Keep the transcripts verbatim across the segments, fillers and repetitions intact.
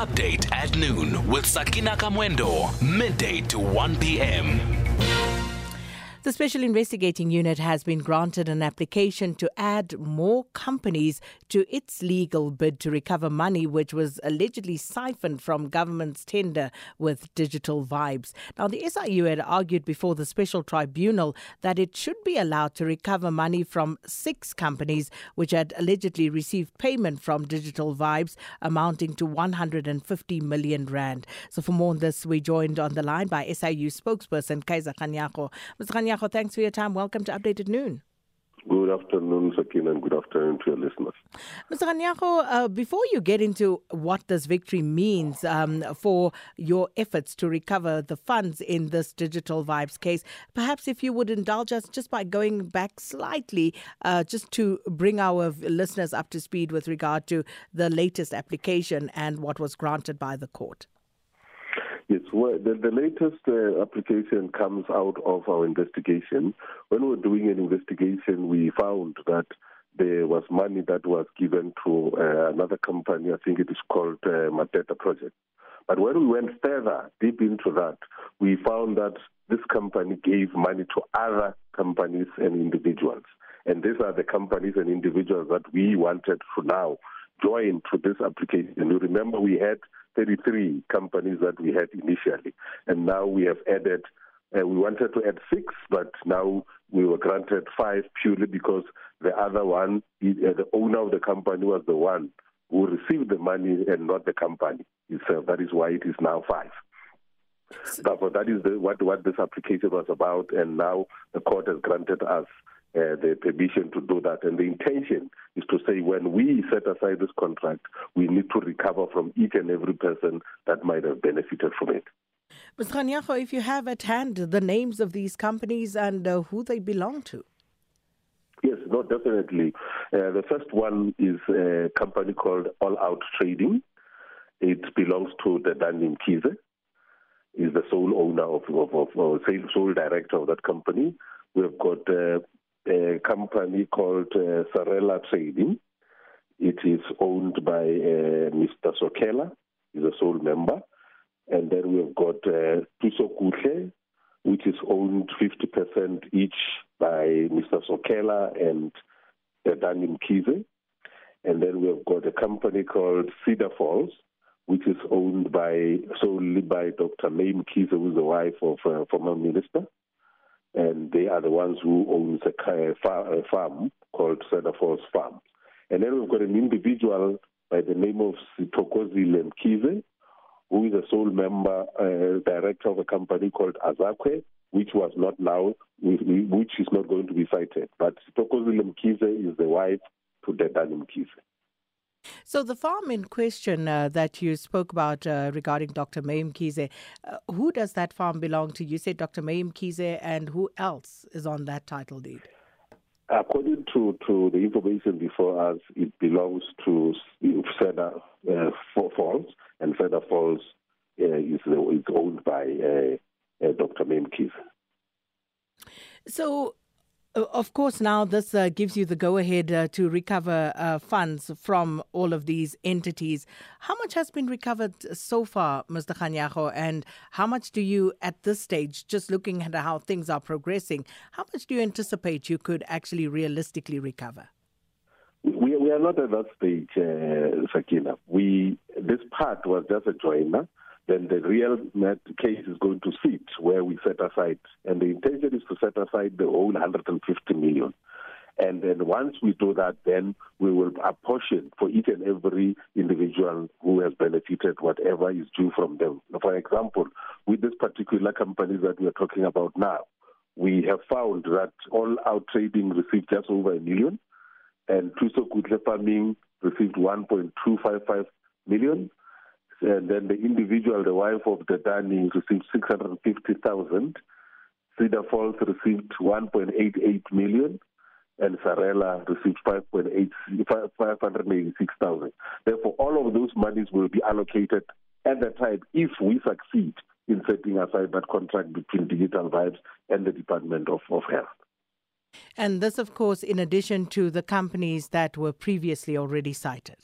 Update at noon with Sakina Kamwendo, midday to one p.m. The Special Investigating Unit has been granted an application to add more companies to its legal bid to recover money which was allegedly siphoned from government's tender with Digital Vibes. Now, the S I U had argued before the Special Tribunal that it should be allowed to recover money from six companies which had allegedly received payment from Digital Vibes amounting to one hundred fifty million rand. So for more on this, we're joined on the line by S I U spokesperson Kaizer Kganyago. Miz Kganyago, thanks for your time. Welcome to Update at Noon. Good afternoon, Sakina, and good afternoon to your listeners. Mister Kganyago, uh, before you get into what this victory means um, for your efforts to recover the funds in this Digital Vibes case, perhaps if you would indulge us just by going back slightly, uh, just to bring our listeners up to speed with regard to the latest application and what was granted by the court. Yes, well, the, the latest uh, application comes out of our investigation. When we were doing an investigation, we found that there was money that was given to uh, another company. I think it is called uh, Mateta Project. But when we went further, deep into that, we found that this company gave money to other companies and individuals. And these are the companies and individuals that we wanted to now join to this application. You remember we had thirty-three companies that we had initially, and now we have added, uh, we wanted to add six, but now we were granted five purely because the other one, uh, the owner of the company was the one who received the money and not the company itself. That is why it is now five. Therefore, that is the, what, what this application was about, and now the court has granted us Uh, the permission to do that. And the intention is to say when we set aside this contract, we need to recover from each and every person that might have benefited from it. Mister Kganyago, if you have at hand the names of these companies and uh, who they belong to. Yes, no, definitely. Uh, the first one is a company called All Out Trading. It belongs to the Dedan Lemkize. He's the sole owner of, of, of, of sole director of that company. We've got Uh, a company called uh, Sahrelle Trading. It is owned by uh, Mister Sokela. He's a sole member. And then we've got uh, Tusokuche, which is owned fifty percent each by Mister Sokela and Daniel Mkhize. And then we've got a company called Cedar Falls, which is owned by solely by Doctor Mam Khize, who's the wife of a uh, former minister. And they are the ones who own a farm called Cedar Falls Farm. And then we've got an individual by the name of Sithokozile Mkhize, who is a sole member, uh, director of a company called Azakwe, which was not now, which is not going to be cited. But Sithokozile Mkhize is the wife to Dedan Lemkize. So the farm in question uh, that you spoke about uh, regarding Doctor Mam Khize, uh, who does that farm belong to? You said Doctor Mam Khize, and who else is on that title deed? According to, to the information before us, it belongs to Cedar uh, Falls, and Feather Falls uh, is, is owned by uh, uh, Doctor Mam Khize. So of course, now this uh, gives you the go-ahead uh, to recover uh, funds from all of these entities. How much has been recovered so far, Mister Kganyago, and how much do you, at this stage, just looking at how things are progressing, how much do you anticipate you could actually realistically recover? We, we are not at that stage, uh, Sakina. We, this part was just a joiner. Then the real case is going to sit where we set aside. And the intention is to set aside the whole one hundred fifty million. And then once we do that, then we will apportion for each and every individual who has benefited whatever is due from them. For example, with this particular company that we are talking about now, we have found that All Out Trading received just over a million, and Tusokutle Farming received one point two five five million. And then the individual, the wife of the Dani, received six hundred fifty thousand. Cedar Falls received one point eight eight million. And Sahrelle received five hundred eighty-six thousand. Therefore, all of those monies will be allocated at the time if we succeed in setting aside that contract between Digital Vibes and the Department of, of Health. And this, of course, in addition to the companies that were previously already cited.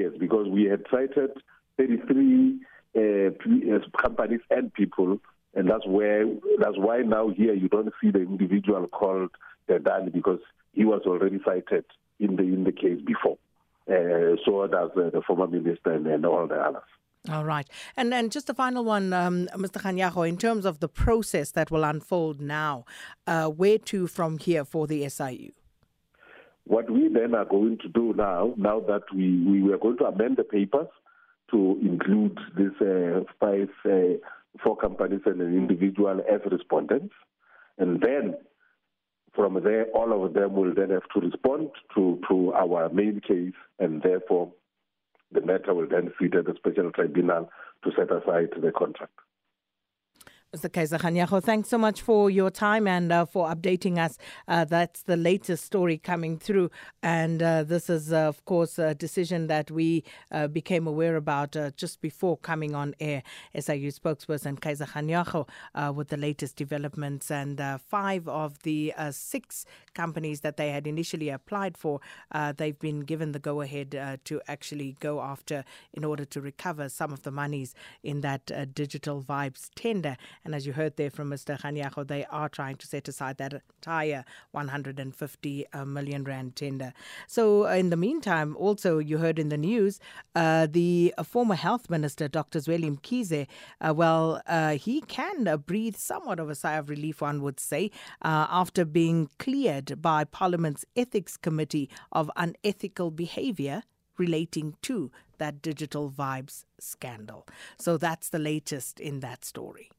Yes, because we had cited thirty-three uh, companies and people, and that's where that's why now here you don't see the individual called Dedan, because he was already cited in the in the case before. Uh, so does uh, the former minister and, and all the others. All right. And and just the final one, um, Mister Kganyago, in terms of the process that will unfold now, uh, where to from here for the S I U? What we then are going to do now, now that we, we are going to amend the papers to include these uh, five, uh, four companies and an individual as respondents. And then from there, all of them will then have to respond to, to our main case, and therefore the matter will then sit at the Special Tribunal to set aside the contract. Mister Kaizer Kganyago, thanks so much for your time and uh, for updating us. Uh, that's the latest story coming through. And uh, this is, uh, of course, a decision that we uh, became aware about uh, just before coming on air. S I U spokesperson Kaizer Kganyago uh, with the latest developments. And uh, five of the uh, six companies that they had initially applied for, uh, they've been given the go-ahead uh, to actually go after in order to recover some of the monies in that uh, Digital Vibes tender. And as you heard there from Mister Kganyago, they are trying to set aside that entire one hundred fifty million rand tender. So in the meantime, also you heard in the news, uh, the uh, former health minister, Doctor Zweli Mkhize, uh, well, uh, he can uh, breathe somewhat of a sigh of relief, one would say, uh, after being cleared by Parliament's Ethics Committee of unethical behaviour relating to that Digital Vibes scandal. So that's the latest in that story.